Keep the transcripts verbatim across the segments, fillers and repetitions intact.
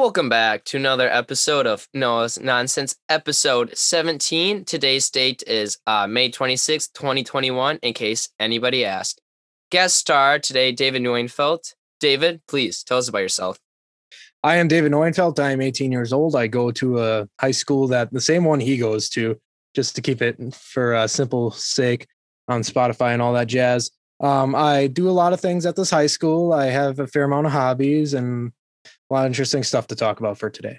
Welcome back to another episode of No Nonsense, episode seventeen. Today's date is uh, May twenty-sixth, twenty twenty-one, in case anybody asked. Guest star today, David Neuenfeldt. David, please tell us about yourself. I am David Neuenfeldt. I am eighteen years old. I go to a high school that the same one he goes to, just to keep it for uh, simple sake, on Spotify and all that jazz. Um, I do a lot of things at this high school. I have a fair amount of hobbies and a lot of interesting stuff to talk about for today.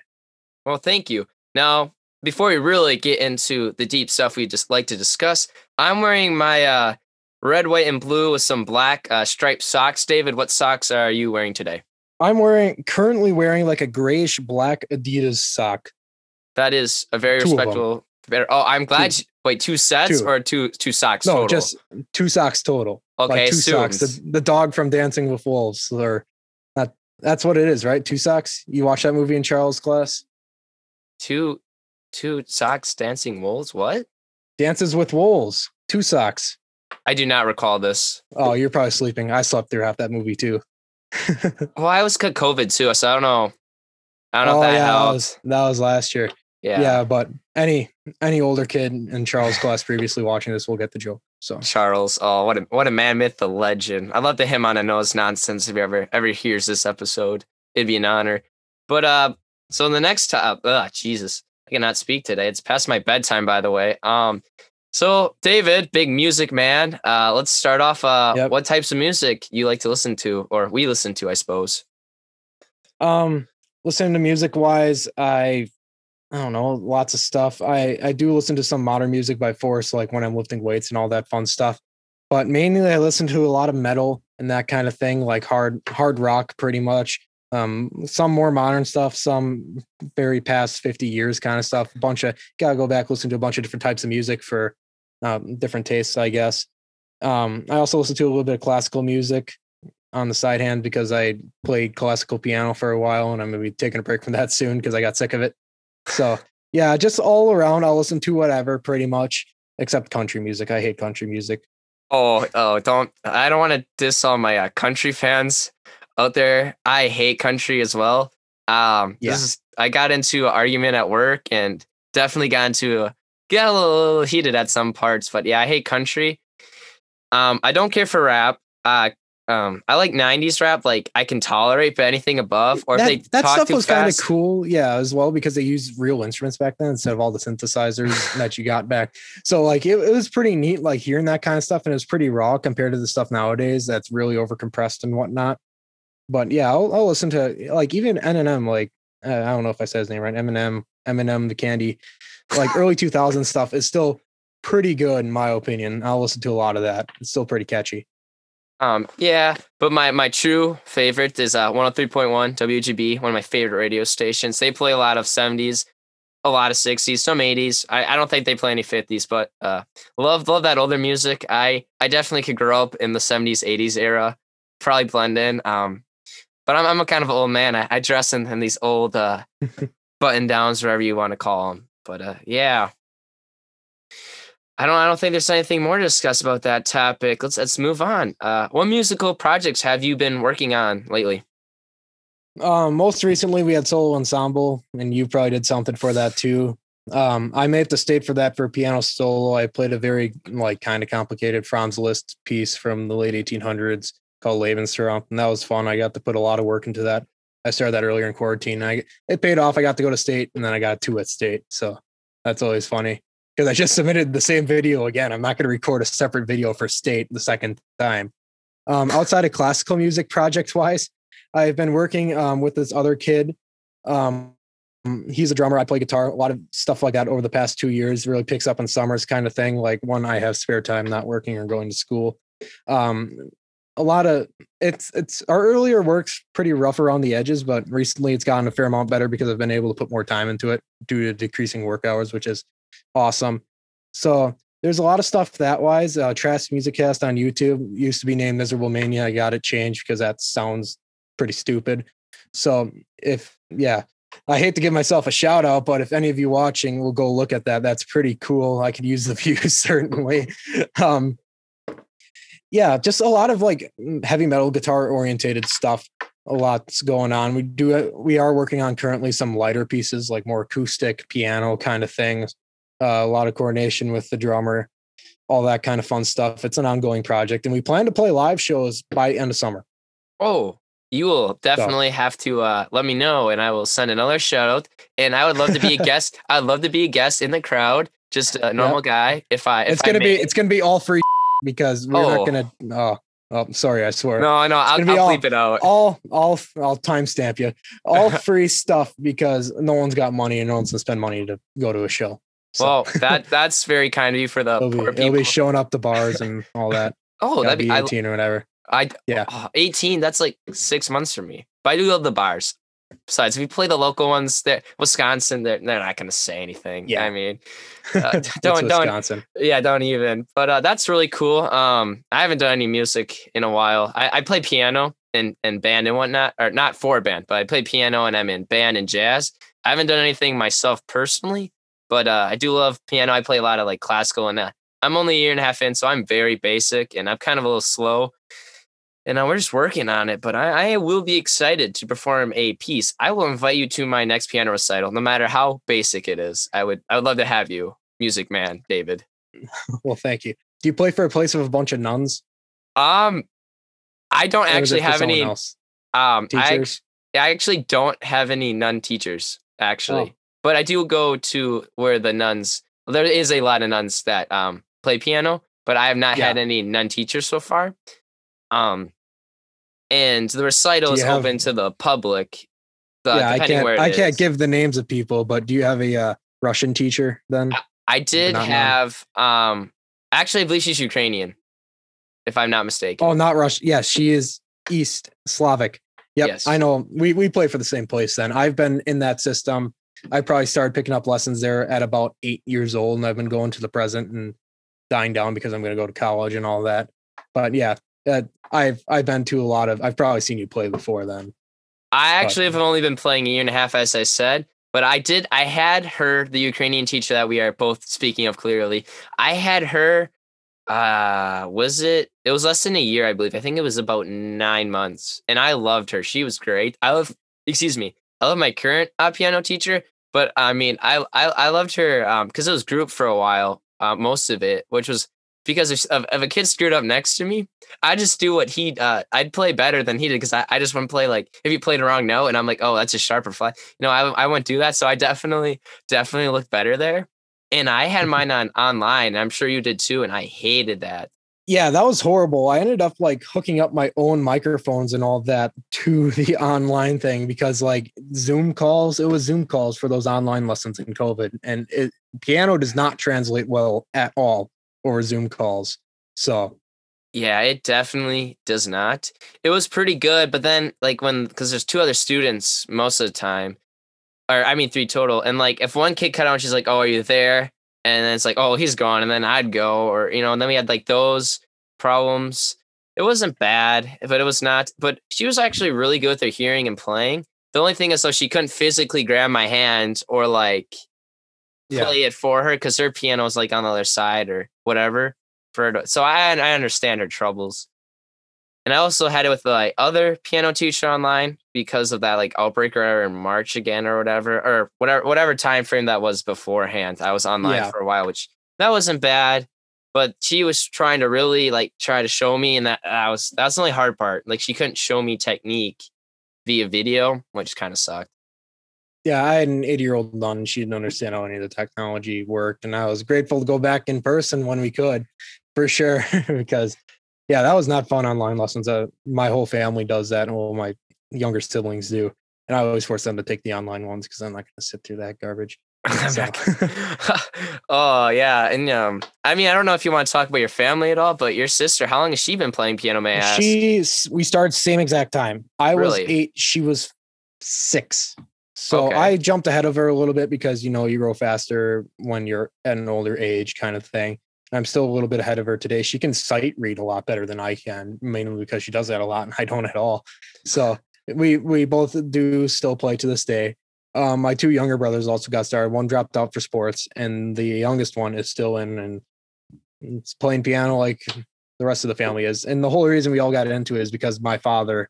Well, thank you. Now, before we really get into the deep stuff we just like to discuss, I'm wearing my uh, red, white, and blue with some black uh, striped socks. David, what socks are you wearing today? I'm wearing currently wearing like a grayish black Adidas sock. That is a very two respectable. Better. Oh, I'm glad. Two. You, wait, two sets two. or two two socks? No, total? Just two socks total. Okay, like two assumes. socks. The, the dog from Dancing with Wolves, or not? That's what it is, right? Two socks. You watch that movie in Charles' class. Two, two socks. Dancing wolves. What? Dances with Wolves. Two socks. I do not recall this. Oh, you're probably sleeping. I slept through half that movie too. Well, I was COVID too, so I don't know. I don't know oh, if that yeah, helped. That was, that was last year. Yeah. Yeah, but any any older kid in Charles' class previously watching this will get the joke. So Charles, oh, what a what a man, myth, a legend. I love the him on a nose nonsense. If you ever ever hears this episode, it'd be an honor. But uh, so the next top, uh, Jesus, I cannot speak today. It's past my bedtime, by the way. Um, so David, big music man. Uh, let's start off. Uh, yep. What types of music you like to listen to, or we listen to, I suppose. Um, listening to music wise, I. I don't know, lots of stuff. I, I do listen to some modern music by force, like when I'm lifting weights and all that fun stuff. But mainly I listen to a lot of metal and that kind of thing, like hard hard rock pretty much. Um, some more modern stuff, some very past fifty years kind of stuff. A bunch of, gotta go back, listen to a bunch of different types of music for um, different tastes, I guess. Um, I also listen to a little bit of classical music on the side hand because I played classical piano for a while and I'm going to be taking a break from that soon because I got sick of it. So yeah, just all around, I'll listen to whatever pretty much, except country music. I hate country music. Oh, oh, don't, I don't want to diss all my uh, country fans out there. I hate country as well. Um, yeah. This is, I got into an argument at work and definitely got into, a, got a little heated at some parts, but yeah, I hate country. Um, I don't care for rap. Uh, Um, I like nineties rap, like I can tolerate, but anything above, or that, if they that talk stuff too was kind of cool, yeah, as well because they used real instruments back then instead of all the synthesizers that you got back. So like it, it was pretty neat, like hearing that kind of stuff, and it was pretty raw compared to the stuff nowadays that's really overcompressed and whatnot. But yeah, I'll, I'll listen to like even Eminem, like uh, I don't know if I said his name right, Eminem, Eminem the Candy, like early two thousands stuff is still pretty good in my opinion. I'll listen to a lot of that; it's still pretty catchy. Um, yeah, but my, my true favorite is uh, one oh three point one W G B, one of my favorite radio stations. They play a lot of seventies, a lot of sixties, some eighties. I, I don't think they play any fifties, but uh, love love that older music. I, I definitely could grow up in the seventies, eighties era, probably blend in. Um, but I'm I'm a kind of an old man. I, I dress in, in these old uh, button downs, whatever you want to call them. But uh, yeah. I don't. I don't think there's anything more to discuss about that topic. Let's let's move on. Uh, what musical projects have you been working on lately? Um, most recently, we had Solo Ensemble, and you probably did something for that too. Um, I made the state for that for piano solo. I played a very like kind of complicated Franz Liszt piece from the late eighteen hundreds called Lebensturm, and that was fun. I got to put a lot of work into that. I started that earlier in quarantine. I it paid off. I got to go to state, and then I got two at state. So that's always funny. Because I just submitted the same video again. I'm not going to record a separate video for state the second time. Um, outside of classical music project wise, I've been working um, with this other kid. Um, he's a drummer. I play guitar. A lot of stuff like that over the past two years really picks up in summers kind of thing. Like when I have spare time, not working or going to school. Um, a lot of it's, it's our earlier work's pretty rough around the edges, but recently it's gotten a fair amount better because I've been able to put more time into it due to decreasing work hours, which is awesome. So there's a lot of stuff that wise. Uh, Trash Music Cast on YouTube used to be named Miserable Mania. I got it changed because that sounds pretty stupid. So if, yeah, I hate to give myself a shout out, but if any of you watching will go look at that, that's pretty cool. I could use the views certainly. Um, yeah, just a lot of like heavy metal guitar orientated stuff. a lot's going on. We do we are working on currently some lighter pieces, like more acoustic piano kind of things. Uh, a lot of coordination with the drummer, all that kind of fun stuff. It's an ongoing project, and we plan to play live shows by end of summer. Oh, you will definitely so. have to uh, let me know, and I will send another shout out. And I would love to be a guest. I'd love to be a guest in the crowd, just a normal yep. guy. If I, if it's gonna I be, it. it's gonna be all free because we're oh. not gonna. Oh, oh, sorry, I swear. No, no, I'll, I'll all, bleep it out. All, all, I'll timestamp you. All free stuff because no one's got money and no one's gonna spend money to go to a show. So. Well, that that's very kind of you for the it'll be, poor people. It'll be showing up to bars and all that. oh, that'd be eighteen I, or whatever. I yeah, oh, eighteen. That's like six months for me. But I do love the bars. Besides, if you play the local ones, there, Wisconsin, they're they're not gonna say anything. Yeah, I mean, uh, don't don't. Yeah, don't even. But uh, that's really cool. Um, I haven't done any music in a while. I, I play piano and and band and whatnot, or not for band, but I play piano and I'm in band and jazz. I haven't done anything myself personally. But uh, I do love piano. I play a lot of like classical and uh, I'm only a year and a half in, so I'm very basic and I'm kind of a little slow. And uh, we're just working on it, but I, I will be excited to perform a piece. I will invite you to my next piano recital, no matter how basic it is. I would I would love to have you, music man, David. Well, thank you. Do you play for a place of a bunch of nuns? Um, I don't or actually have any. Else? Um, teachers? I, I actually don't have any nun teachers, actually. Oh. But I do go to where the nuns, there is a lot of nuns that um, play piano, but I have not yeah. had any nun teachers so far. Um, and the recital is have, open to the public. Uh, yeah, depending I can't, where it I is. can't give the names of people, but do you have a uh, Russian teacher then? I, I did have, um, actually, I believe she's Ukrainian, if I'm not mistaken. Oh, not Russian. Yes, yeah, she is East Slavic. Yep, yes. I know. We, we play for the same place then. I've been in that system. I probably started picking up lessons there at about eight years old, and I've been going to the present and dying down because I'm going to go to college and all that. But yeah, uh, I've I've been to a lot of. I've probably seen you play before then. I actually but, have only been playing a year and a half, as I said. But I did. I had her, the Ukrainian teacher that we are both speaking of clearly. I had her. Uh, was it? It was less than a year, I believe. I think it was about nine months, and I loved her. She was great. I love. Excuse me. I love my current uh, piano teacher, but I mean, I I, I loved her because um, it was group for a while, uh, most of it, which was because if, if a kid screwed up next to me, I just do what he, uh, I'd play better than he did because I, I just wouldn't play like, if he played a wrong note and I'm like, oh, that's a sharper fly. You know, I, I wouldn't do that. So I definitely, definitely looked better there. And I had mine on online. I'm sure you did too. And I hated that. Yeah, that was horrible. I ended up like hooking up my own microphones and all that to the online thing because like Zoom calls, it was Zoom calls for those online lessons in COVID. And it, piano does not translate well at all over Zoom calls. So yeah, it definitely does not. It was pretty good. But then like when, because there's two other students most of the time, or I mean three total. And like if one kid cut out, she's like, oh, are you there? And then it's like, oh, he's gone. And then I'd go, or, you know, and then we had like those problems. It wasn't bad, but it was not. But she was actually really good with her hearing and playing. The only thing is, though, she couldn't physically grab my hand or like yeah. play it for her because her piano is like on the other side or whatever. For her to, so I, I understand her troubles. And I also had it with the other piano teacher online because of that like outbreak or in March again or whatever or whatever whatever time frame that was beforehand. I was online yeah. for a while, which that wasn't bad, but she was trying to really like try to show me, and that I was that's the only hard part. Like she couldn't show me technique via video, which kind of sucked. Yeah, I had an eighty-year-old nun, and she didn't understand how any of the technology worked, and I was grateful to go back in person when we could, for sure, because. Yeah, that was not fun online lessons. Uh, my whole family does that, and all my younger siblings do. And I always force them to take the online ones because I'm not going to sit through that garbage. So. oh, yeah. And um, I mean, I don't know if you want to talk about your family at all, but your sister, how long has she been playing piano, may I ask? She, we started same exact time. I really? was eight. She was six. So okay. I jumped ahead of her a little bit because, you know, you grow faster when you're at an older age kind of thing. I'm still a little bit ahead of her today. She can sight read a lot better than I can, mainly because she does that a lot and I don't at all. So we we both do still play to this day. Um, my two younger brothers also got started. One dropped out for sports, and the youngest one is still in and it's playing piano like the rest of the family is. And the whole reason we all got into it is because my father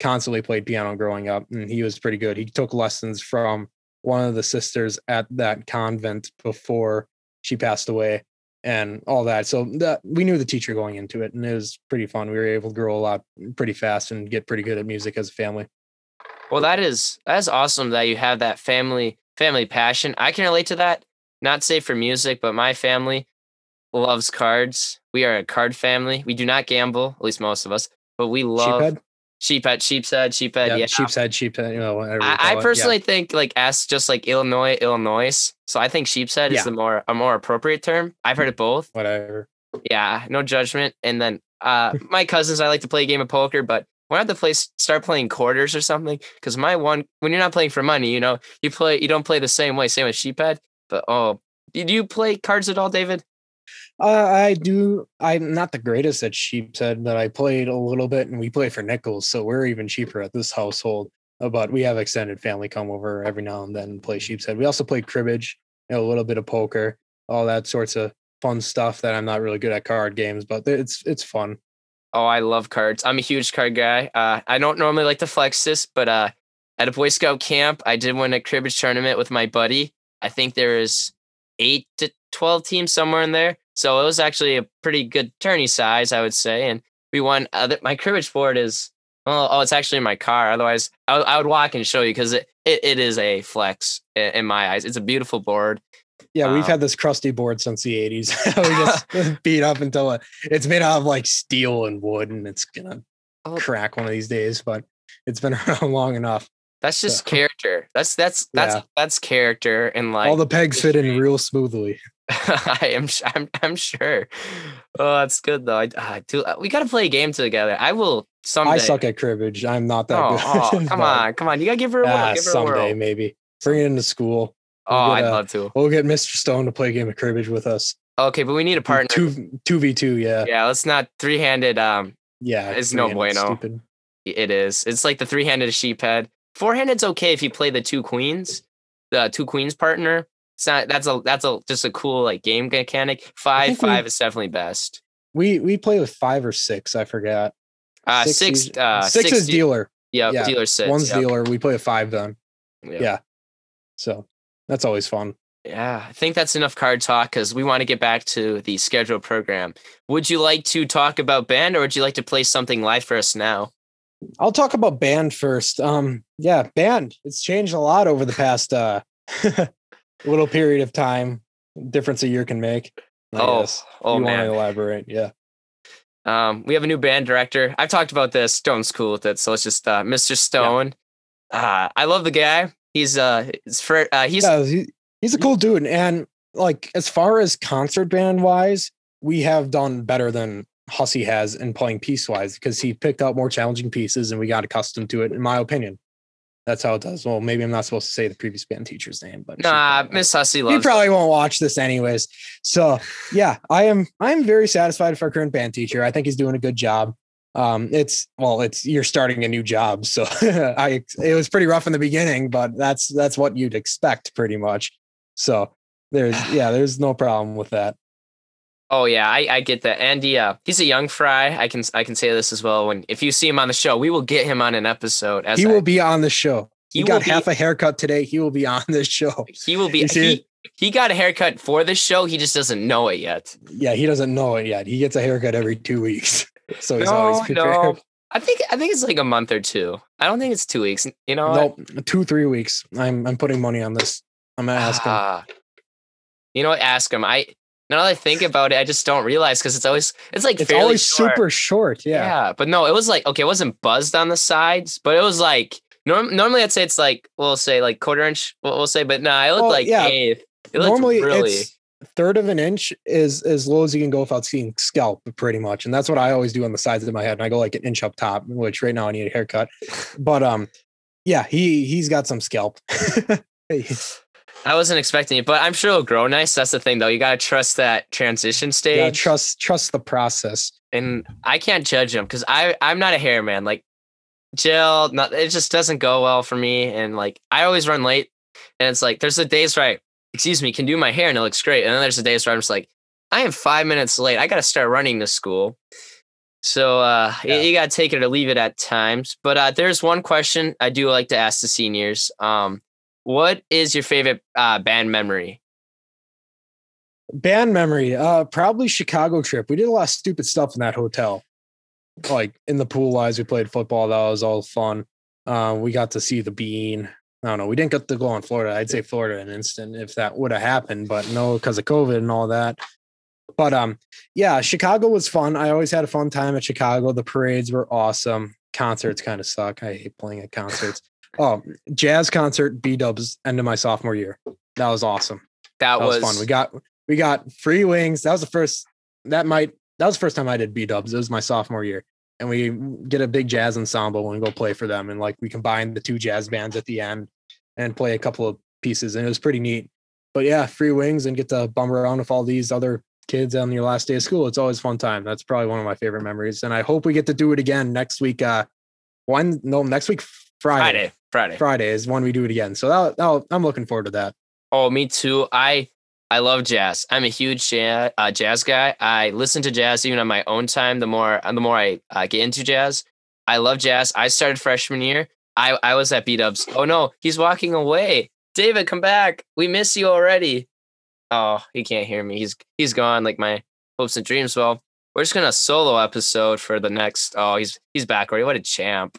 constantly played piano growing up, and he was pretty good. He took lessons from one of the sisters at that convent before she passed away and all that. So that, we knew the teacher going into it, and it was pretty fun. We were able to grow a lot pretty fast and get pretty good at music as a family. Well, that is, that is awesome that you have that family, family passion. I can relate to that. Not say for music, but my family loves cards. We are a card family. We do not gamble, at least most of us, but we love Sheephead. Sheephead, Sheepshead, Sheephead, yeah, yeah. Sheepshead, Sheephead, you know, whatever. I, I personally yeah. think like ask just like Illinois, Illinois. So I think Sheepshead yeah. is the more a more appropriate term. I've heard it both. Whatever. Yeah, no judgment. And then uh, my cousins, I like to play a game of poker, but why not the place start playing quarters or something? Because my one, when you're not playing for money, you know, you play, you don't play the same way, same as Sheephead. But oh, do you play cards at all, David? Uh, I do. I'm not the greatest at Sheepshead, but I played a little bit, and we play for nickels, so we're even cheaper at this household. But we have extended family come over every now and then and play Sheepshead. We also play cribbage, you know, a little bit of poker, all that sorts of fun stuff that I'm not really good at card games, but it's it's fun. Oh, I love cards. I'm a huge card guy. Uh, I don't normally like to flex this, but uh, at a Boy Scout camp, I did win a cribbage tournament with my buddy. I think there is eight to twelve teams somewhere in there. So it was actually a pretty good tourney size, I would say. And we won. Uh, my cribbage board is, well, oh, it's actually in my car. Otherwise, I, I would walk and show you because it, it, it is a flex in, in my eyes. It's a beautiful board. Yeah, we've um, had this crusty board since the eighties. We just beat up until it, it's made out of like steel and wood, and it's going to oh. crack one of these days. But it's been around long enough. That's just so. character. That's that's that's yeah. that's character, and like all the pegs fit in real smoothly. I am I'm I'm sure. Oh, that's good though. I, I do. We gotta play a game together. I will someday. I suck at cribbage. I'm not that oh, good. Oh, come on, come on. You gotta give her a whirl. Ah, give her someday a whirl. Maybe bring it into school. We'll oh, get, I'd uh, love to. We'll get Mister Stone to play a game of cribbage with us. Okay, but we need a partner. Two two v two. Yeah. Yeah. Let's not three handed. Um. Yeah. It's no bueno. Stupid. It is. It's like the three handed Sheephead. Four-handed's okay if you play the two queens, the two queens partner. It's not that's a that's a just a cool like game mechanic. Five five we, is definitely best. We we play with five or six, I forgot. Uh, six six, uh, six six is dealer. Yeah, yeah. dealer six. One's yep. dealer. We play with five then. Yep. Yeah, so that's always fun. Yeah, I think that's enough card talk because we want to get back to the scheduled program. Would you like to talk about band, or would you like to play something live for us now? I'll talk about band first. Um, yeah, band. It's changed a lot over the past uh, little period of time. Difference a year can make. I oh, guess. oh you man. You want to elaborate? Yeah. Um, we have a new band director. I've talked about this. Stone's cool with it, so let's just uh, Mister Stone. Yeah. Uh, I love the guy. He's uh, he's for, uh, he's yeah, he, he's a cool dude. And like as far as concert band wise, we have done better than Hussey has in playing piecewise because he picked out more challenging pieces and we got accustomed to it. In my opinion, that's how it does. Well, maybe I'm not supposed to say the previous band teacher's name, but nah, Miss Hussey loves. You probably won't watch this anyways. So yeah, I am. I'm very satisfied with our current band teacher. I think he's doing a good job. Um, it's well, it's you're starting a new job, so I it was pretty rough in the beginning, but that's that's what you'd expect pretty much. So there's yeah, there's no problem with that. Oh yeah, I, I get that. And yeah, uh, he's a young fry. I can I can say this as well. When if you see him on the show, we will get him on an episode. As he I, will be on the show. He, he got be, half a haircut today. He will be on this show. He will be. He, he got a haircut for this show. He just doesn't know it yet. Yeah, he doesn't know it yet. He gets a haircut every two weeks, so he's no, always prepared. No. I think I think it's like a month or two. I don't think it's two weeks. You know, nope, two three weeks. I'm I'm putting money on this. I'm gonna ask uh, him. You know what? Ask him. I. Now that I think about it, I just don't realize because it's always, it's like, it's always short. super short. Yeah. Yeah. But no, it was like, okay, it wasn't buzzed on the sides, but it was like, norm- normally I'd say it's like, we'll say like quarter inch, we'll, we'll say, but no, nah, it looked well, like yeah. eighth. It normally really... it's third of an inch is as low as you can go without seeing scalp pretty much. And that's what I always do on the sides of my head. And I go like an inch up top, which right now I need a haircut, but um, yeah, he, he's got some scalp. I wasn't expecting it, but I'm sure it'll grow nice. That's the thing, though. You gotta trust that transition stage. Yeah, trust, trust the process. And I can't judge him because I, I'm not a hair man. Like gel, not it just doesn't go well for me. And like I always run late, and it's like there's the days where I, excuse me, can do my hair and it looks great, and then there's the days where I'm just like, I am five minutes late. I gotta start running to school. So uh, yeah. you, you got to take it or leave it at times. But uh, there's one question I do like to ask the seniors. Um, what is your favorite uh, band memory? Band memory, uh, probably Chicago trip. We did a lot of stupid stuff in that hotel. Like in the pool lines, we played football. That was all fun. Uh, we got to see the Bean. I don't know. We didn't get to go on Florida. I'd say Florida in an instant if that would have happened, but no, because of COVID and all that. But um, yeah, Chicago was fun. I always had a fun time at Chicago. The parades were awesome. Concerts kind of suck. I hate playing at concerts. Oh, jazz concert, B-dubs, end of my sophomore year. That was awesome. That, that was, was fun. We got we got free wings. That was the first. That might that was the first time I did B-dubs. It was my sophomore year, and we get a big jazz ensemble and go play for them. And like we combined the two jazz bands at the end and play a couple of pieces, and it was pretty neat. But yeah, free wings and get to bum around with all these other kids on your last day of school. It's always a fun time. That's probably one of my favorite memories. And I hope we get to do it again next week. Uh, one, no, next week, Friday, Friday, Friday is when we do it again. So that, that'll, I'm looking forward to that. Oh, me too. I, I love jazz. I'm a huge jazz, uh, jazz guy. I listen to jazz even on my own time. The more, the more I uh, get into jazz, I love jazz. I started freshman year. I, I was at B-dubs. Oh no, he's walking away. David, come back. We miss you already. Oh, he can't hear me. He's he's gone. Like my hopes and dreams. Well, we're just gonna solo episode for the next. Oh, he's he's back already. What a champ!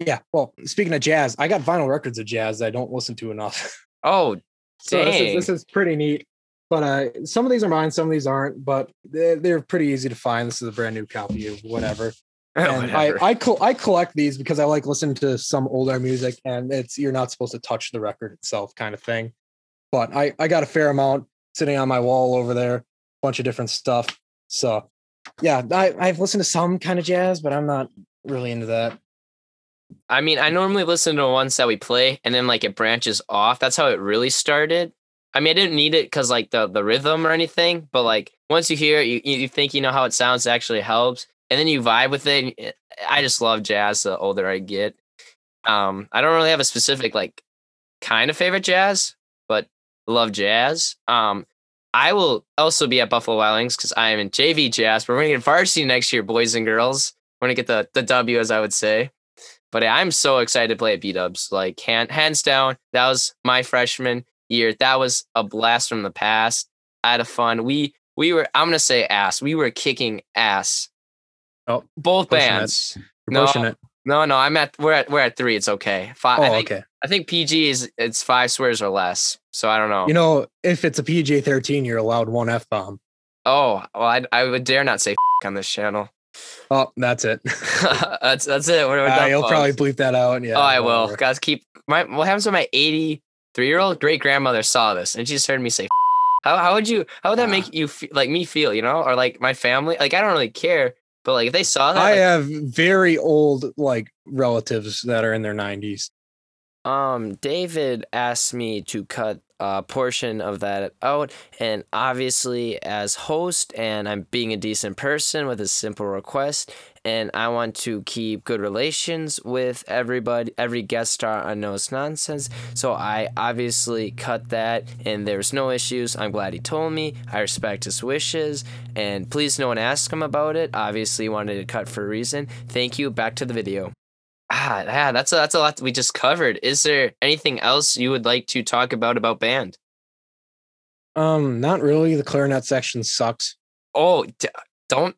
Yeah. Well, speaking of jazz, I got vinyl records of jazz that I don't listen to enough. Oh, dang. So this is, this is pretty neat. But uh, some of these are mine, some of these aren't. But they're, they're pretty easy to find. This is a brand new copy of whatever. And whatever. I I, col- I collect these because I like listening to some older music, and it's you're not supposed to touch the record itself, kind of thing. But I, I got a fair amount sitting on my wall over there, a bunch of different stuff. So, yeah, I, I've listened to some kind of jazz, but I'm not really into that. I mean, I normally listen to the ones that we play, and then, like, it branches off. That's how it really started. I mean, I didn't need it because, like, the, the rhythm or anything. But, like, once you hear it, you, you think you know how it sounds. It actually helps. And then you vibe with it. I just love jazz the older I get. Um, I don't really have a specific, like, kind of favorite jazz, but love jazz. Um, I will also be at Buffalo Wild Wings because I am in J V jazz. But we're going to get varsity next year, boys and girls. We're going to get the, the W, as I would say. But I'm so excited to play at B-dubs. Like, hand, hands down, that was my freshman year. That was a blast from the past. I had a fun. We we were, I'm going to say ass. We were kicking ass. Oh, both bands. It. You're pushing no, it. No, no, I'm at, we're at, we're at three. It's okay. Five. Oh, I think, okay. I think P G is it's five swears or less. So I don't know. You know, if it's a P G thirteen, you're allowed one F bomb. Oh, well, I, I would dare not say f- on this channel. Oh, that's it. that's that's it. We're, we're uh, you'll probably bleep that out. Yeah. Oh, I whatever. will. Guys, keep my what happens when my eighty-three year old great grandmother saw this and she just heard me say f-. how how would you how would that yeah. make you fe- like me feel, you know, or like my family? Like I don't really care. But like if they saw that, I like, have very old like relatives that are in their nineties. Um, David asked me to cut a portion of that out, and obviously as host, and I'm being a decent person with a simple request, and I want to keep good relations with everybody, every guest star on No It's Nonsense, so I obviously cut that, and there's no issues. I'm glad he told me. I respect his wishes, and please no one ask him about it. Obviously he wanted to cut for a reason. Thank you. Back to the video. Ah, yeah, that's a, that's a lot that we just covered. Is there anything else you would like to talk about about band? Um, not really. The clarinet section sucks. Oh, d- don't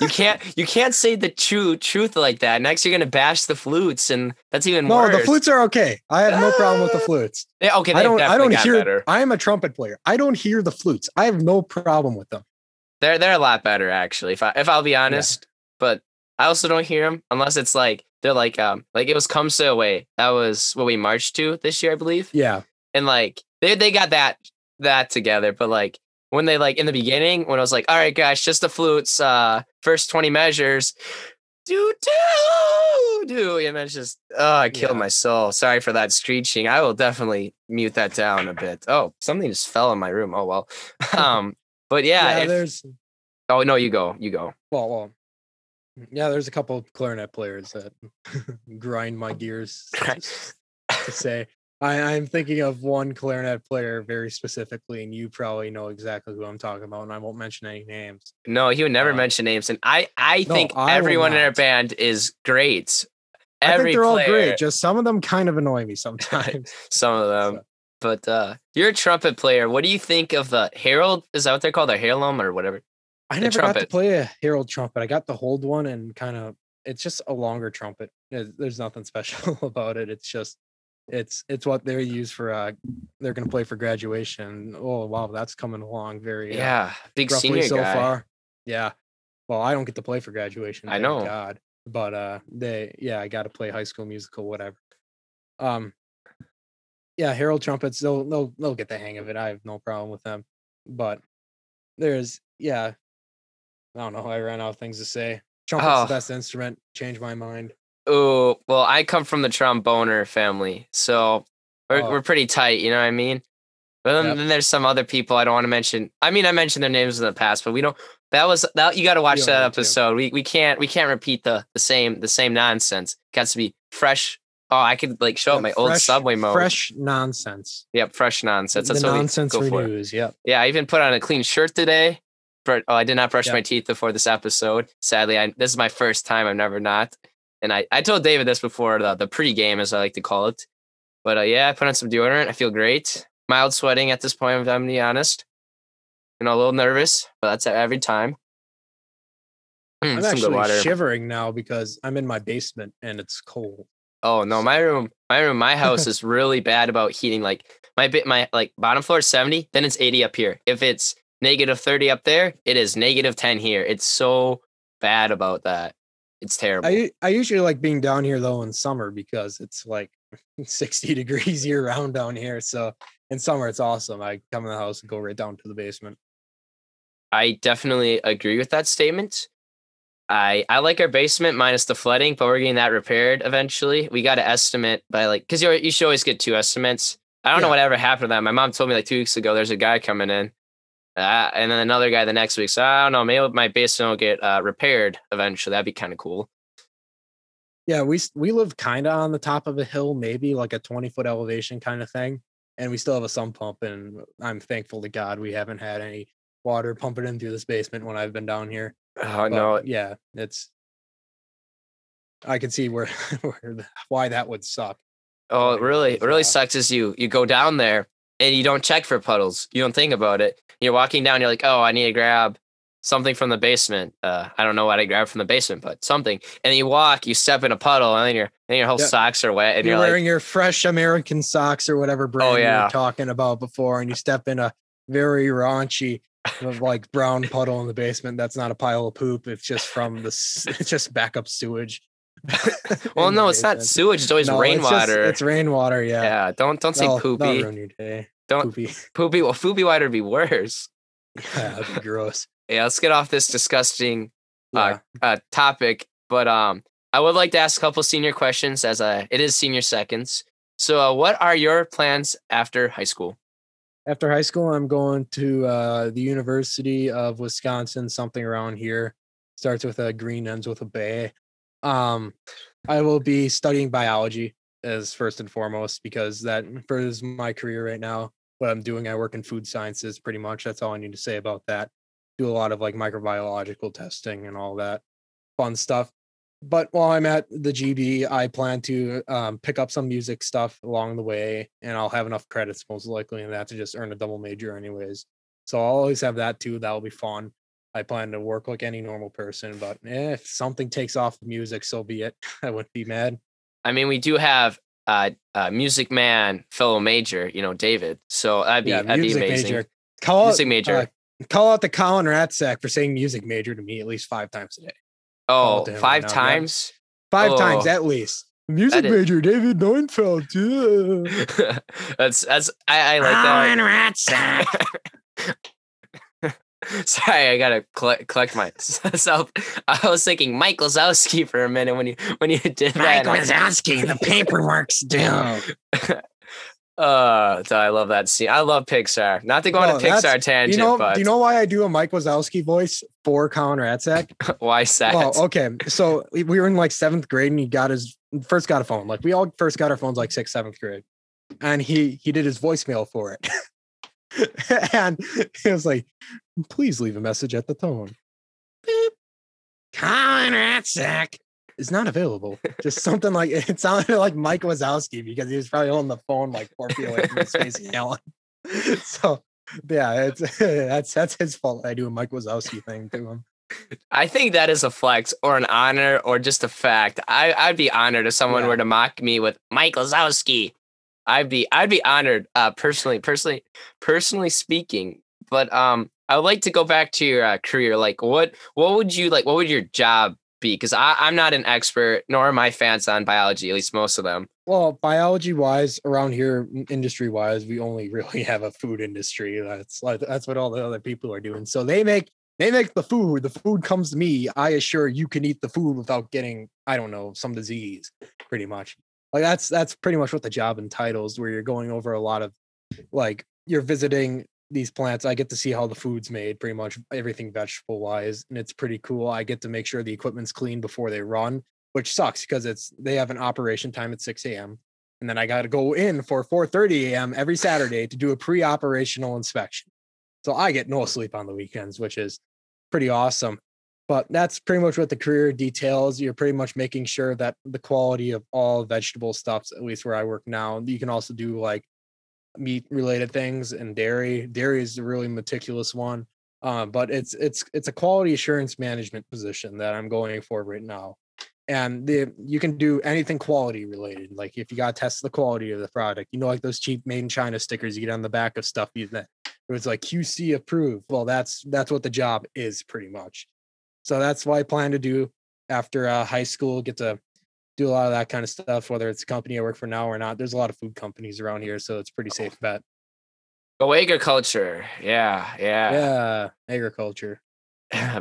you can't you can't say the true truth like that. Next, you're gonna bash the flutes, and that's even no, worse. No, the flutes are okay. I have no problem with the flutes. Yeah, okay. I don't. I don't hear. Better. I am a trumpet player. I don't hear the flutes. I have no problem with them. They're they're a lot better actually. If I if I'll be honest, yeah. But I also don't hear them unless it's like. They're like, um, like it was Come Sail Away. That was what we marched to this year, I believe. Yeah. And like, they, they got that, that together. But like when they like in the beginning, when I was like, all right, guys, just the flutes, uh, first twenty measures. Do, do, do. And that's just, oh, I killed yeah. my soul. Sorry for that screeching. I will definitely mute that down a bit. Oh, something just fell in my room. Oh, well. um, But yeah. yeah if, there's. Oh, no, you go. You go. Well, well. Yeah, there's a couple of clarinet players that grind my gears to say. I, I'm thinking of one clarinet player very specifically, and you probably know exactly who I'm talking about, and I won't mention any names. No, he would never um, mention names. And I, I no, think I everyone in our band is great. Every I think they're player. all great. Just some of them kind of annoy me sometimes. Some of them. So. But uh, you're a trumpet player. What do you think of the Herald? Is that what they're called? The Harlem or whatever? I never got to play a Herald trumpet. I got to hold one, and kind of, it's just a longer trumpet. There's nothing special about it. It's just, it's it's what they use for uh they're gonna play for graduation. Oh wow, that's coming along very yeah uh, big senior so guy. far. Yeah, well, I don't get to play for graduation. I know, God, but uh they yeah I got to play High School Musical, whatever. Um, yeah, Herald trumpets, they'll they'll they'll get the hang of it. I have no problem with them. But there's yeah, I don't know. I ran out of things to say. Trumpet's oh. the best instrument. Changed my mind. Oh, well, I come from the tromboner family, so we're, oh. we're pretty tight, you know what I mean? But then, yep. then there's some other people I don't want to mention. I mean, I mentioned their names in the past, but we don't, that was, that you got to watch that episode. We we can't, we can't repeat the, the same, the same nonsense. It has to be fresh. Oh, I could like show up yeah, my fresh, old Subway mode. Fresh nonsense. Yep. Fresh nonsense. That's the what nonsense we go renews, for. Yep. Yeah. I even put on a clean shirt today. But, oh, I did not brush yep. my teeth before this episode. Sadly, I, this is my first time. I've never not. And I, I told David this before, the, the pre-game, as I like to call it. But uh, yeah, I put on some deodorant. I feel great. Mild sweating at this point, if I'm being honest. And a little nervous, but that's every time. Mm, I'm actually shivering now because I'm in my basement and it's cold. Oh, no, my room, my room, my house is really bad about heating. Like, my bit, my like bottom floor is seventy, then it's eighty up here. If it's negative thirty up there, it is negative ten here. It's so bad about that. It's terrible. I I usually like being down here though in summer because it's like sixty degrees year round down here. So in summer it's awesome. I come in the house and go right down to the basement. I definitely agree with that statement. I I like our basement minus the flooding, but we're getting that repaired eventually. We got an estimate by like because you you should always get two estimates. I don't yeah. know whatever happened to that. My mom told me like two weeks ago there's a guy coming in, Uh, and then another guy the next week. So I don't know. Maybe my basement will get uh, repaired eventually. That'd be kind of cool. Yeah, we we live kind of on the top of a hill, maybe like a twenty foot elevation kind of thing. And we still have a sump pump. And I'm thankful to God we haven't had any water pumping in through this basement when I've been down here. Oh, uh, no. Yeah, it's. I can see where, where why that would suck. Oh, it really, it really sucks is you you go down there. And you don't check for puddles. You don't think about it. You're walking down. You're like, oh, I need to grab something from the basement. Uh, I don't know what I grabbed from the basement, but something. And you walk, you step in a puddle, and then your then your whole yeah. socks are wet. And you're, you're wearing like, your fresh American socks or whatever brand oh, yeah. you were talking about before, and you step in a very raunchy, like brown puddle in the basement. That's not a pile of poop. It's just from the it's just backup sewage. Well, no, it's not sewage. It's always no, rainwater. It's, it's rainwater. Yeah. Yeah. Don't don't say no, poopy. Ruin your day. Don't poopy. poopy. Well, poopy water would be worse. Yeah, that'd be gross. Yeah. Let's get off this disgusting yeah. uh, uh, topic. But um, I would like to ask a couple senior questions as I, it is senior seconds. So, uh, what are your plans after high school? After high school, I'm going to uh, the University of Wisconsin. Something around here starts with a green, ends with a bay. Um, I will be studying biology as first and foremost because that furthers my career right now. What I'm doing, I work in food sciences pretty much. That's all I need to say about that. Do a lot of like microbiological testing and all that fun stuff. But while I'm at the G B, I plan to um, pick up some music stuff along the way, and I'll have enough credits most likely in that to just earn a double major anyways. So I'll always have that too. That'll be fun. I plan to work like any normal person, but eh, if something takes off the music, so be it. I wouldn't be mad. I mean, we do have uh, uh music man, fellow major, you know, David. So that'd be, yeah, that'd be amazing. Major. Call music out, major. Uh, call out the Colin Ratzek for saying music major to me at least five times a day. Oh, five right times? Now, yeah. Five oh. times at least. Music that major, is... David Neuenfeldt. Yeah. that's, that's, I, I like that. Colin Ratzek. Sorry, I gotta cl- collect myself. I was thinking Mike Wazowski for a minute when you when you did Mike that. Mike Wazowski, the paperwork's due. Uh, so I love that scene. I love Pixar. Not to go no, on a Pixar tangent, you know, but do you know why I do a Mike Wazowski voice for Colin Ratzek? Why sad? Well, okay, so we were in like seventh grade, and he got his first got a phone. Like we all first got our phones like sixth, seventh grade, and he he did his voicemail for it. And it was like, please leave a message at the tone. Beep. Colin Ratzek is not available. Just something like, it sounded like Mike Wazowski, because he was probably on the phone like four feet away from his face yelling. So yeah, it's that's that's his fault. I do a Mike Wazowski thing to him. I think that is a flex or an honor or just a fact. I, I'd be honored if someone yeah. were to mock me with Mike Wazowski. I'd be I'd be honored uh, personally, personally, personally speaking. But um, I would like to go back to your uh, career. Like, what what would you like? What would your job be? Because I'm not an expert, nor am I fans on biology, at least most of them. Well, biology wise, around here, industry wise, we only really have a food industry. That's like that's what all the other people are doing. So they make. They make the food. The food comes to me. I assure you can eat the food without getting, I don't know, some disease, pretty much. Like that's that's pretty much what the job entitles, where you're going over a lot of, like, you're visiting these plants. I get to see how the food's made, pretty much everything vegetable wise. And it's pretty cool. I get to make sure the equipment's clean before they run, which sucks because it's they have an operation time at six a.m. And then I got to go in for four thirty a.m. every Saturday to do a pre-operational inspection. So I get no sleep on the weekends, which is pretty awesome. But that's pretty much what the career details. You're pretty much making sure that the quality of all vegetable stuffs, at least where I work now. You can also do like meat related things and dairy. Dairy is a really meticulous one. Uh, but it's it's it's a quality assurance management position that I'm going for right now. And the, you can do anything quality related. Like if you got to test the quality of the product, you know, like those cheap made in China stickers you get on the back of stuff. You that. It was like Q C approved. Well, that's that's what the job is pretty much. So that's what I plan to do after uh, high school, get to do a lot of that kind of stuff, whether it's a company I work for now or not. There's a lot of food companies around here, so it's a pretty safe bet. Go agriculture. Yeah, yeah. Yeah, agriculture.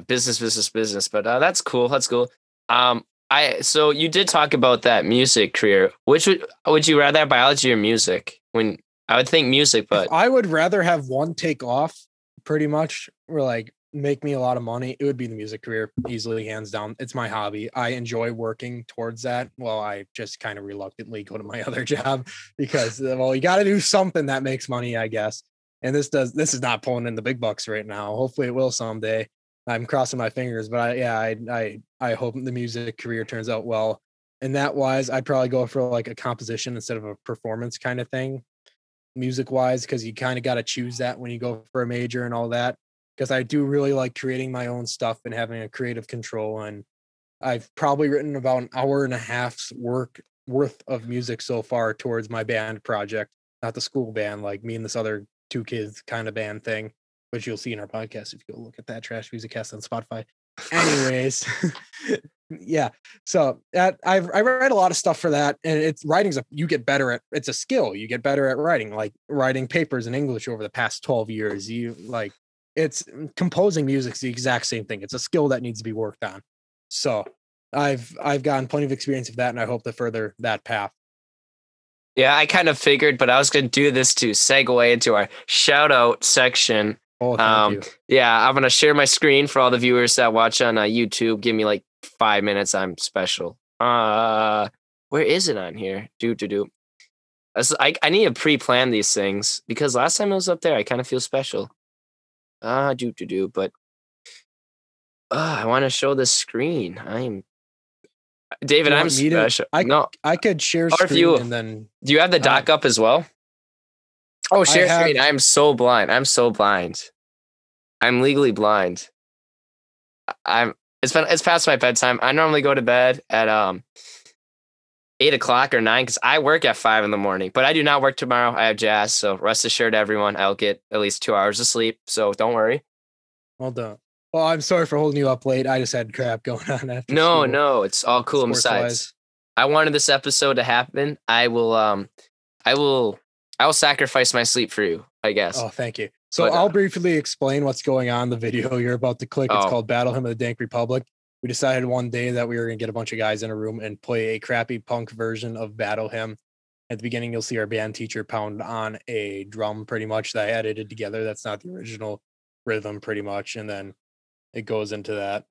business, business, business. But uh, that's cool. That's cool. Um, I So you did talk about that music career. Which would, would you rather have biology or music? When I would think music, but if I would rather have one take off pretty much or like make me a lot of money. It would be the music career easily, hands down. It's my hobby. I enjoy working towards that. Well, I just kind of reluctantly go to my other job because, well, you got to do something that makes money, I guess. And this does, this is not pulling in the big bucks right now. Hopefully it will someday. I'm crossing my fingers, but I, yeah, I, I, I hope the music career turns out well. And that wise, I'd probably go for like a composition instead of a performance kind of thing. Music wise, because you kind of got to choose that when you go for a major and all that, because I do really like creating my own stuff and having a creative control. And I've probably written about an hour and a half's work worth of music so far towards my band project, not the school band, like me and this other two kids kind of band thing, which you'll see in our podcast if you go look at that Trash Music Cast on Spotify. Anyways, yeah, so that I've I read a lot of stuff for that, and it's writing's a you get better at it's a skill. You get better at writing, like writing papers in English over the past twelve years. You like it's composing music's the exact same thing. It's a skill that needs to be worked on. So I've I've gotten plenty of experience of that, and I hope to further that path. Yeah, I kind of figured, but I was going to do this to segue into our shout out section. Oh, thank um, you. Yeah, I'm going to share my screen for all the viewers that watch on uh, YouTube. Give me like five minutes. I'm special. Uh, where is it on here? Do, do, do. I, I need to pre-plan these things because last time I was up there, I kind of feel special. Uh, do, do, do. But uh, I want to show the screen. I'm David. I'm special. I, no, I could share or screen you, and then. Do you have the doc uh, up as well? Oh, share I screen. Have... I'm so blind. I'm so blind. I'm legally blind. I'm it's been it's past my bedtime. I normally go to bed at um eight o'clock or nine because I work at five in the morning, but I do not work tomorrow. I have jazz, so rest assured everyone, I'll get at least two hours of sleep. So don't worry. Well done. Well, I'm sorry for holding you up late. I just had crap going on after No, school. No, it's all cool. Sports besides. Wise. I wanted this episode to happen. I will um I will I will sacrifice my sleep for you, I guess. Oh, thank you. So but, uh, I'll briefly explain what's going on in the video you're about to click. It's oh. called Battle Hymn of the Dank Republic. We decided one day that we were going to get a bunch of guys in a room and play a crappy punk version of Battle Hymn. At the beginning, you'll see our band teacher pound on a drum pretty much that I edited together. That's not the original rhythm pretty much. And then it goes into that.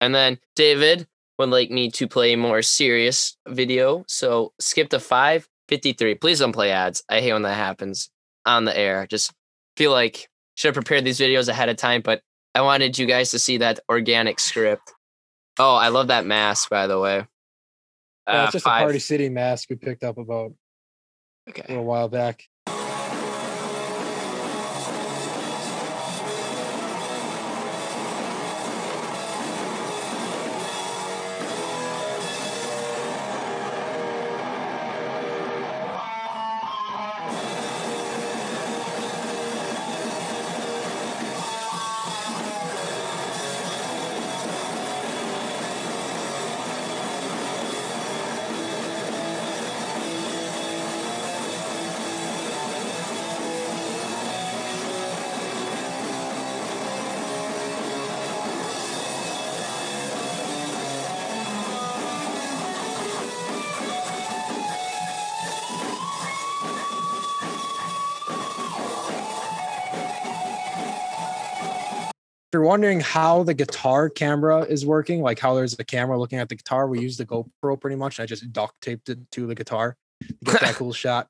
And then David would like me to play more serious video. So skip to five fifty-three. Please don't play ads. I hate when that happens on the air. Just feel like should have prepared these videos ahead of time, but I wanted you guys to see that organic script. Oh, I love that mask, by the way. Uh, yeah, it's just five. A Party City mask we picked up about okay. a little while back. If you're wondering how the guitar camera is working, like how there's a camera looking at the guitar, we use the GoPro pretty much. And I just duct taped it to the guitar to get that cool shot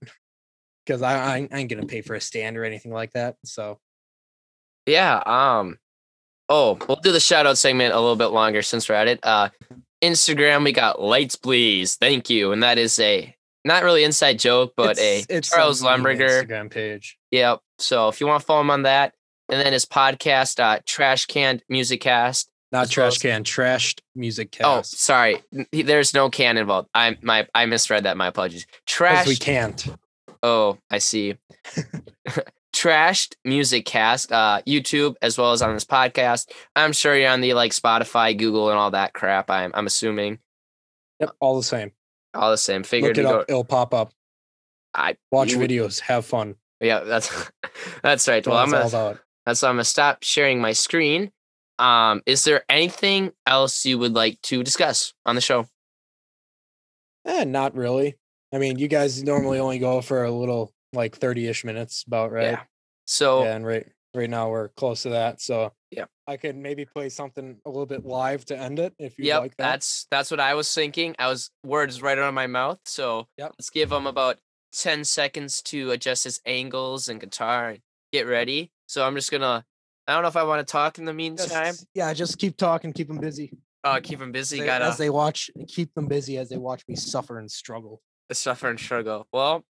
because I, I ain't gonna pay for a stand or anything like that. So yeah. Um. Oh, we'll do the shout out segment a little bit longer since we're at it. Uh, Instagram, we got Lights Please, thank you, and that is a not really inside joke, but it's, a it's Charles Lumberger Instagram page. Yep. So if you want to follow him on that. And then his podcast, uh, Trash Canned Music Cast. Not Trash Can, Trashed Music Cast. Oh, sorry. There's no can involved. I my I misread that. My apologies. Trash. We can't. Oh, I see. Trashed Music Cast, uh, YouTube, as well as on this podcast. I'm sure you're on the like Spotify, Google, and all that crap. I'm I'm assuming. Yep, all the same. All the same. Figured Look it up. Go... It'll pop up. I watch you... videos. Have fun. Yeah, that's that's right. Well, well I'm all gonna... about. So I'm going to stop sharing my screen. Um, is there anything else you would like to discuss on the show? Eh, not really. I mean, you guys normally only go for a little like thirty-ish minutes about, right? Yeah. So yeah, and right right now we're close to that. So yeah, I could maybe play something a little bit live to end it if you yep, like that. That's that's what I was thinking. I was words right out of my mouth. So yep. Let's give him about ten seconds to adjust his angles and guitar and get ready. So I'm just going to, I don't know if I want to talk in the meantime. Just, yeah, just keep talking, keep them busy. Oh, keep them busy. They, gotta, as they watch, keep them busy as they watch me suffer and struggle. Suffer and struggle. Well,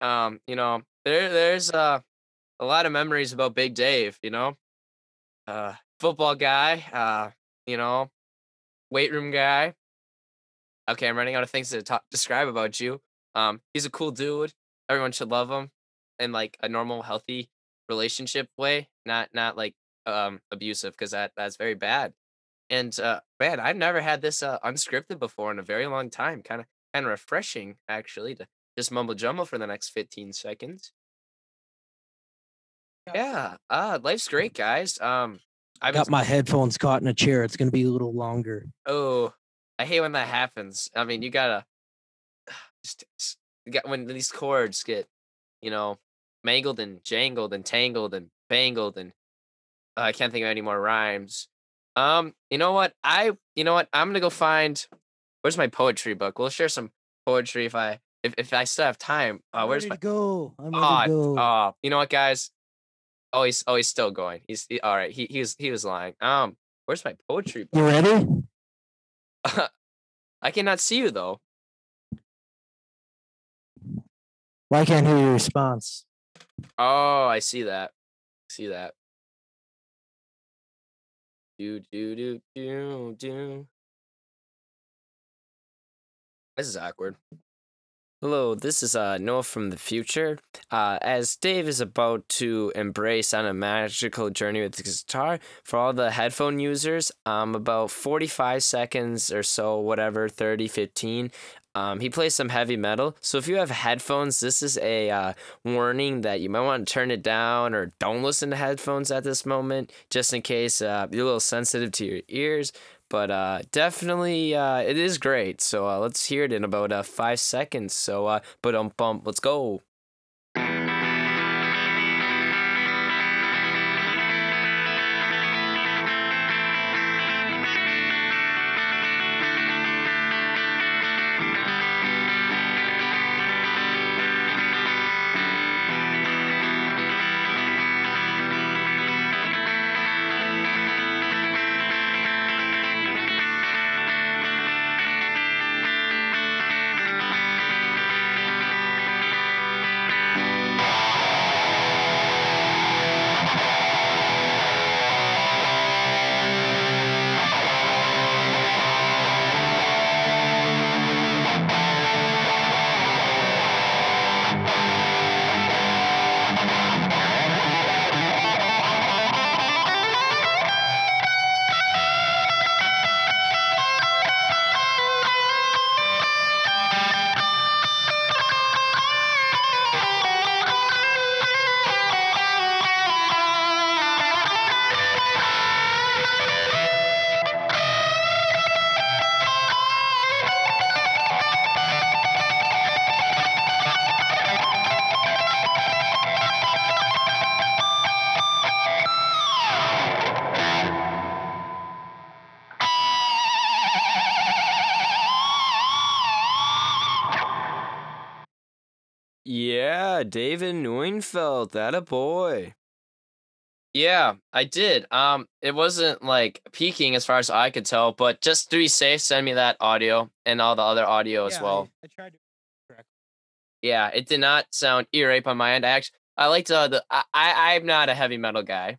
um, you know, there there's uh, a lot of memories about Big Dave, you know, uh, football guy, uh, you know, weight room guy. Okay, I'm running out of things to talk, describe about you. Um, he's a cool dude. Everyone should love him in like a normal, healthy relationship way, not not like um abusive, because that that's very bad. And uh man, I've never had this uh unscripted before in a very long time. Kind of kind of refreshing, actually, to just mumble jumble for the next fifteen seconds. Yeah, uh life's great, guys. um I've got my headphones caught in a chair. It's gonna be a little longer. Oh, I hate when that happens. I mean, you gotta just, just when these cords get, you know, mangled and jangled and tangled and bangled and uh, I can't think of any more rhymes. Um, you know what? I you know what? I'm gonna go find. Where's my poetry book? We'll share some poetry if I if, if I still have time. Uh, where's my go? I'm ready to go. Oh, you know what, guys? Oh, he's oh he's still going. He's he, all right. He he was he was lying. Um, where's my poetry book? You ready? I cannot see you though. Well, I can't hear your response. Oh, I see that. See that. Do, do, do, do, do. This is awkward. Hello, this is uh, Noah from the future. Uh, as Dave is about to embrace on a magical journey with the guitar, for all the headphone users, um, about forty-five seconds or so, whatever, thirty, fifteen, Um, he plays some heavy metal, so if you have headphones, this is a uh, warning that you might want to turn it down or don't listen to headphones at this moment, just in case uh, you're a little sensitive to your ears. But uh, definitely, uh, it is great. So uh, let's hear it in about uh, five seconds. So, uh, ba-dum bum, let's go. Yeah, David Neuenfeldt, that a boy. Yeah, I did. Um, it wasn't like peaking as far as I could tell, but just to be safe, send me that audio and all the other audio yeah, as well. I, I tried to correct. Yeah, it did not sound earape on my end. I actually, I liked uh, the. I, I I'm not a heavy metal guy,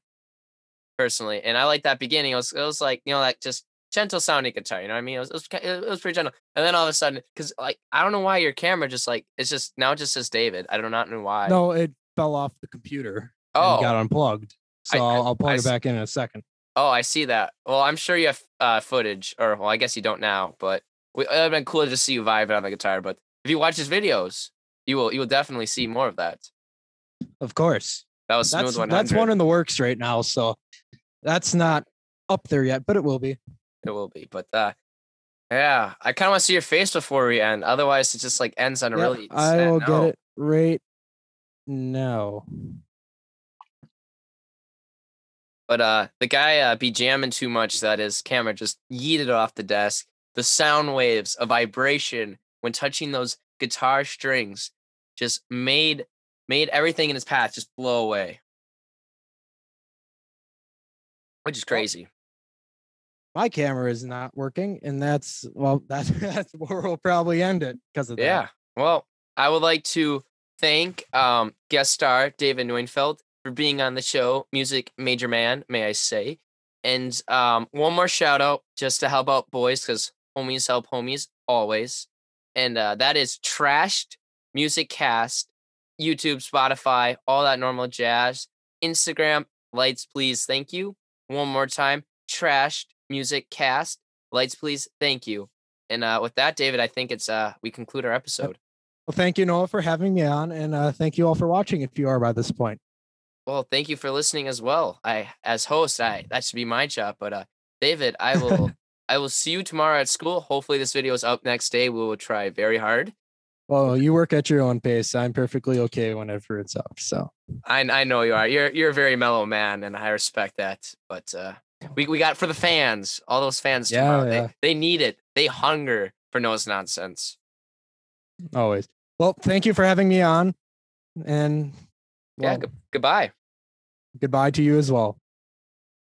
personally, and I liked that beginning. It was it was like you know like just gentle sounding guitar. You know what I mean? It was it was, it was pretty gentle, and then all of a sudden, because like I don't know why your camera just like it's just now it just says David. I do not know why. No, it fell off the computer. Oh, and got unplugged. So I, I'll, I'll plug I, it back in in a second. Oh, I see that. Well, I'm sure you have uh, footage, or well, I guess you don't now, but we, it would have been cool to just see you vibe on the guitar. But if you watch his videos, you will you will definitely see more of that. Of course. That was smooth one hundred. That's one in the works right now, so that's not up there yet, but it will be. It will be, but uh, yeah, I kind of want to see your face before we end. Otherwise, it just like ends on a yep, really. I will no. get it right now. But uh, the guy uh, be jamming too much that his camera just yeeted off the desk. The sound waves, a vibration when touching those guitar strings, just made made everything in his path just blow away, which is crazy. Well, my camera is not working, and that's well, that's that's where we'll probably end it because of that. Yeah. Well, I would like to thank um, guest star David Neuenfeldt for being on the show, music major man, may I say. And um, one more shout out just to help out boys, because homies help homies always. And uh, that is Trashed Music Cast, YouTube, Spotify, all that normal jazz, Instagram, lights please, thank you. One more time, Trashed Music Cast, lights please, thank you. And uh, with that, David, I think it's uh, we conclude our episode. Well, thank you, Noah, for having me on, and uh, thank you all for watching if you are by this point. Well, thank you for listening as well. I, as host, I that should be my job. But uh, David, I will, I will see you tomorrow at school. Hopefully, this video is up next day. We will try very hard. Well, you work at your own pace. I'm perfectly okay whenever it's up. So I, I know you are. You're, you're a very mellow man, and I respect that. But uh, we, we got for the fans, all those fans yeah, tomorrow. Yeah. They, they need it. They hunger for Noah's nonsense. Always. Well, thank you for having me on, and. Well, yeah. G- goodbye. Goodbye to you as well.